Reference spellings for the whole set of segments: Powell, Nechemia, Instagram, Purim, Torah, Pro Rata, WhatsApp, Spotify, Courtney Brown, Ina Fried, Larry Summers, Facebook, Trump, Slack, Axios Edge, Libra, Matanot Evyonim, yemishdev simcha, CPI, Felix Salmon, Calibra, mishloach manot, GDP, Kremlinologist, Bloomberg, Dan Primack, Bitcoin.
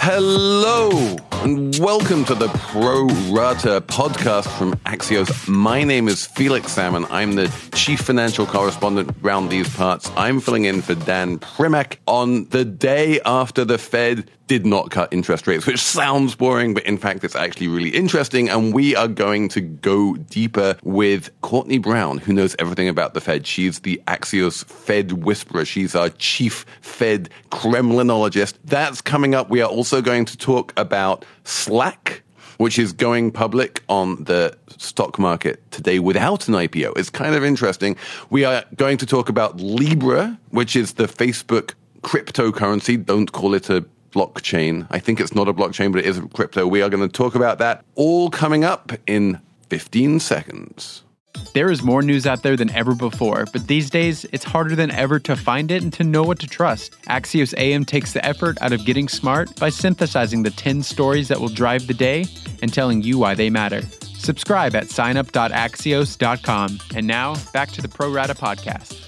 Hello and welcome to the Pro Rata podcast from Axios. My name is Felix Salmon. I'm the chief financial correspondent around these parts. I'm filling in for Dan Primack on the day after the Fed did not cut interest rates, which sounds boring, but in fact, it's actually really interesting. And we are going to go deeper with Courtney Brown, who knows everything about the Fed. She's the Axios Fed whisperer. She's our chief Fed Kremlinologist. That's coming up. We are also going to talk about Slack, which is going public on the stock market today without an IPO. It's kind of interesting. We are going to talk about Libra, which is the Facebook cryptocurrency. Don't call it a blockchain. I think it's not a blockchain, but it is crypto. We are going to talk about that all coming up in 15 seconds. There is more news out there than ever before, but these days it's harder than ever to find it and to know what to trust. Axios AM takes the effort out of getting smart by synthesizing the 10 stories that will drive the day and telling you why they matter. Subscribe at signup.axios.com. And now back to the Pro Rata podcast.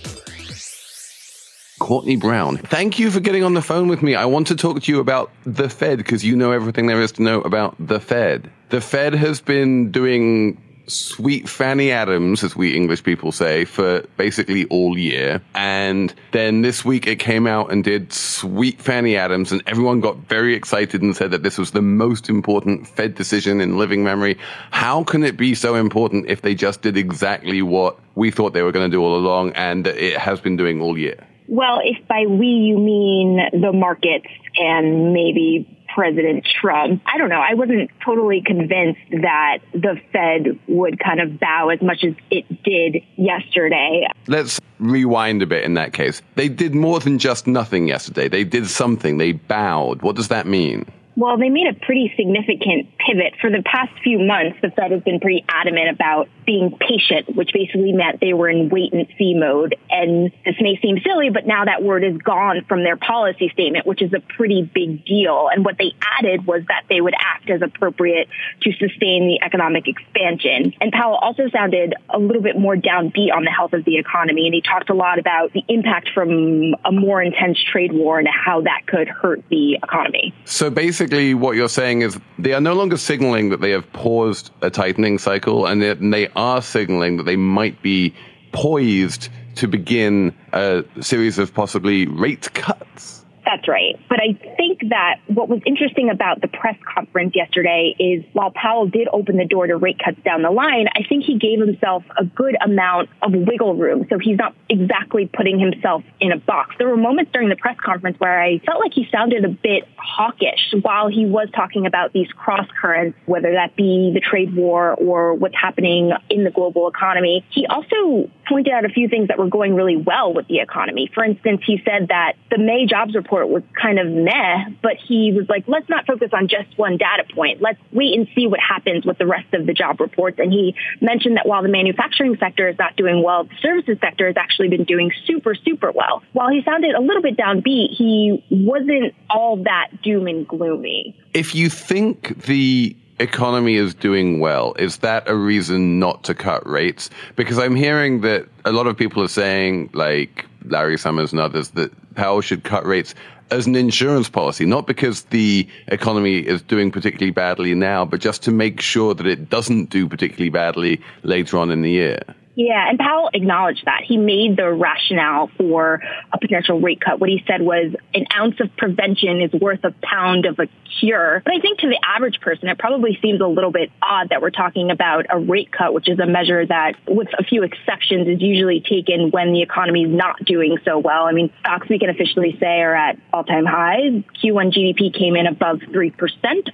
Courtney Brown, thank you for getting on the phone with me. I want to talk to you about the Fed because you know everything there is to know about the Fed. The Fed has been doing sweet Fanny Adams, as we English people say, for basically all year. And then this week it came out and did sweet Fanny Adams, and everyone got very excited and said that this was the most important Fed decision in living memory. How can it be so important if they just did exactly what we thought they were going to do all along and it has been doing all year? Well, if by we you mean the markets and maybe President Trump, I don't know. I wasn't totally convinced that the Fed would kind of bow as much as it did yesterday. Let's rewind a bit in that case. They did more than just nothing yesterday. They did something. They bowed. What does that mean? Well, they made a pretty significant pivot. For the past few months, the Fed has been pretty adamant about being patient, which basically meant they were in wait-and-see mode. And this may seem silly, but now that word is gone from their policy statement, which is a pretty big deal. And what they added was that they would act as appropriate to sustain the economic expansion. And Powell also sounded a little bit more downbeat on the health of the economy, and he talked a lot about the impact from a more intense trade war and how that could hurt the economy. So basically, what you're saying is they are no longer signaling that they have paused a tightening cycle, and they are signaling that they might be poised to begin a series of possibly rate cuts. That's right. But I think that what was interesting about the press conference yesterday is while Powell did open the door to rate cuts down the line, I think he gave himself a good amount of wiggle room. So he's not exactly putting himself in a box. There were moments during the press conference where I felt like he sounded a bit hawkish while he was talking about these cross currents, whether that be the trade war or what's happening in the global economy. He also pointed out a few things that were going really well with the economy. For instance, he said that the May jobs report was kind of meh, but he was like, let's not focus on just one data point. Let's wait and see what happens with the rest of the job reports. And he mentioned that while the manufacturing sector is not doing well, the services sector has actually been doing super, super well. While he sounded a little bit downbeat, he wasn't all that doom and gloomy. If you think the economy is doing well, is that a reason not to cut rates? Because I'm hearing that a lot of people are saying, like Larry Summers and others, that Powell should cut rates as an insurance policy, not because the economy is doing particularly badly now, but just to make sure that it doesn't do particularly badly later on in the year. Yeah, and Powell acknowledged that. He made the rationale for a potential rate cut. What he said was an ounce of prevention is worth a pound of a cure. But I think to the average person, it probably seems a little bit odd that we're talking about a rate cut, which is a measure that, with a few exceptions, is usually taken when the economy is not doing so well. I mean, stocks we can officially say are at all-time highs. Q1 GDP came in above 3%.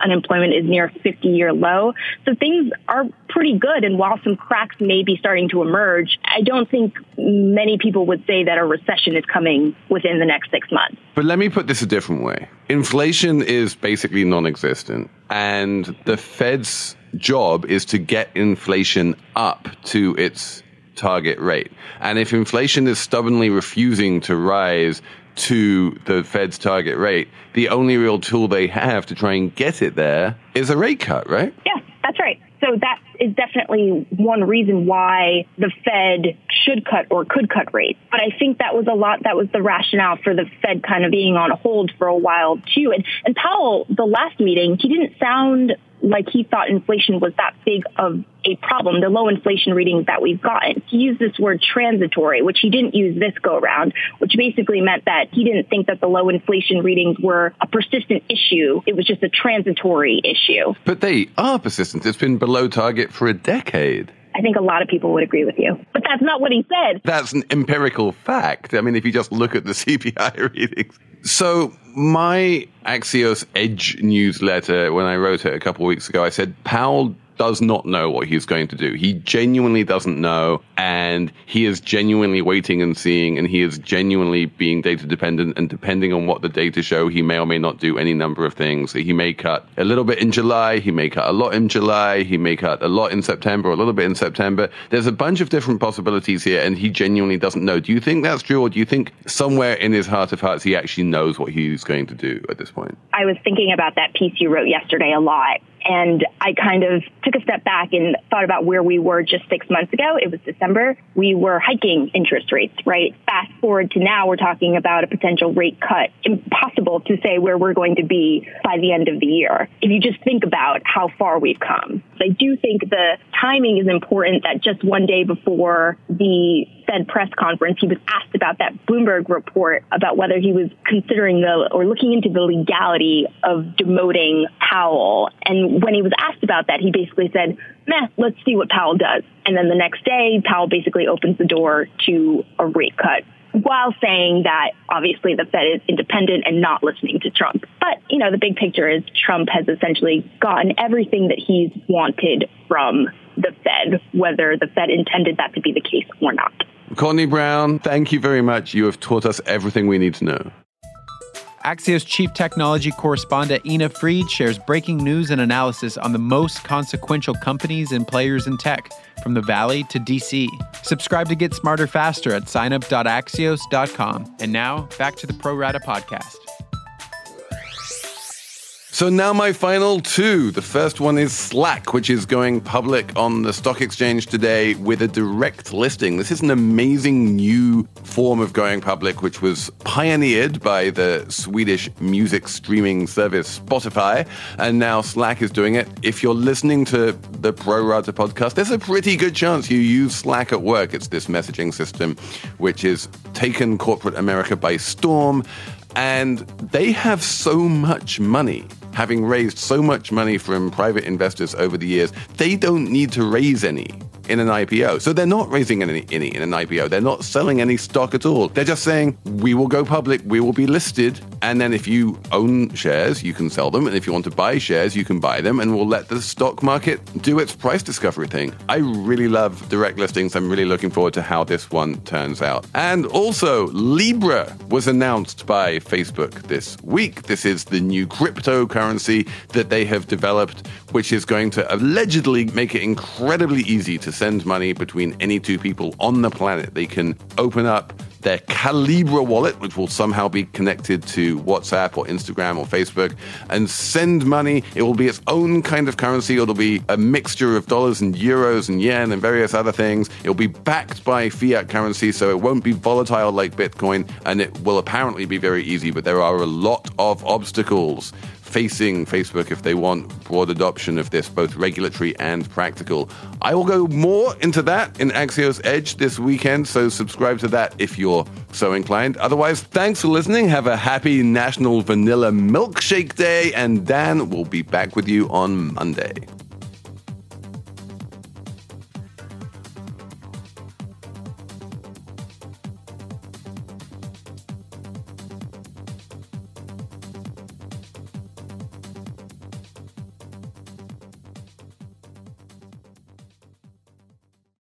Unemployment is near a 50-year low. So things are pretty good. And while some cracks may be starting to emerge, I don't think many people would say that a recession is coming within the next 6 months. But let me put this a different way. Inflation is basically non-existent, and the Fed's job is to get inflation up to its target rate. And if inflation is stubbornly refusing to rise to the Fed's target rate, the only real tool they have to try and get it there is a rate cut, right? Yeah, that's right. So that is definitely one reason why the Fed should cut or could cut rates. But I think that was a lot. That was the rationale for the Fed kind of being on hold for a while, too. And Powell, the last meeting, he didn't sound like he thought inflation was that big of a problem, the low inflation readings that we've gotten. He used this word transitory, which he didn't use this go around, which basically meant that he didn't think that the low inflation readings were a persistent issue. It was just a transitory issue. But they are persistent. It's been below target for a decade. I think a lot of people would agree with you. But that's not what he said. That's an empirical fact. I mean, if you just look at the CPI readings. So my Axios Edge newsletter, when I wrote it a couple of weeks ago, I said Powell does not know what he's going to do. He genuinely doesn't know, and he is genuinely waiting and seeing, and he is genuinely being data dependent, and depending on what the data show, he may or may not do any number of things. He may cut a little bit in July, he may cut a lot in July, he may cut a lot in September, or a little bit in September. There's a bunch of different possibilities here, and he genuinely doesn't know. Do you think that's true, or do you think somewhere in his heart of hearts he actually knows what he's going to do at this point? I was thinking about that piece you wrote yesterday a lot. And I kind of took a step back and thought about where we were just 6 months ago. It was December. We were hiking interest rates, right? Fast forward to now, we're talking about a potential rate cut. Impossible to say where we're going to be by the end of the year, if you just think about how far we've come. I do think the timing is important, that just one day before the Fed press conference, he was asked about that Bloomberg report about whether he was considering or looking into the legality of demoting Powell. And when he was asked about that, he basically said, meh, let's see what Powell does. And then the next day, Powell basically opens the door to a rate cut, while saying that, obviously, the Fed is independent and not listening to Trump. But, you know, the big picture is Trump has essentially gotten everything that he's wanted from the Fed, whether the Fed intended that to be the case or not. Courtney Brown, thank you very much. You have taught us everything we need to know. Axios Chief Technology Correspondent Ina Fried shares breaking news and analysis on the most consequential companies and players in tech, from the Valley to DC. Subscribe to Get Smarter Faster at signup.axios.com. And now, back to the Pro Rata podcast. So now my final two. The first one is Slack, which is going public on the stock exchange today with a direct listing. This is an amazing new form of going public, which was pioneered by the Swedish music streaming service Spotify. And now Slack is doing it. If you're listening to the Pro Rata podcast, there's a pretty good chance you use Slack at work. It's this messaging system which has taken corporate America by storm. And they have so much money, having raised so much money from private investors over the years, they don't need to raise any in an IPO. So they're not raising any in an IPO. They're not selling any stock at all. They're just saying, we will go public, we will be listed. And then if you own shares, you can sell them. And if you want to buy shares, you can buy them. And we'll let the stock market do its price discovery thing. I really love direct listings. I'm really looking forward to how this one turns out. And also, Libra was announced by Facebook this week. This is the new cryptocurrency that they have developed, which is going to allegedly make it incredibly easy to send money between any two people on the planet. They can open up their Calibra wallet, which will somehow be connected to WhatsApp or Instagram or Facebook, and send money. It will be its own kind of currency. It'll be a mixture of dollars and euros and yen and various other things. It'll be backed by fiat currency, so it won't be volatile like Bitcoin, and it will apparently be very easy, but there are a lot of obstacles facing Facebook if they want broad adoption of this, both regulatory and practical. I will go more into that in Axios Edge this weekend, so subscribe to that if you're so inclined. Otherwise, thanks for listening. Have a happy National Vanilla Milkshake Day, and Dan will be back with you on Monday.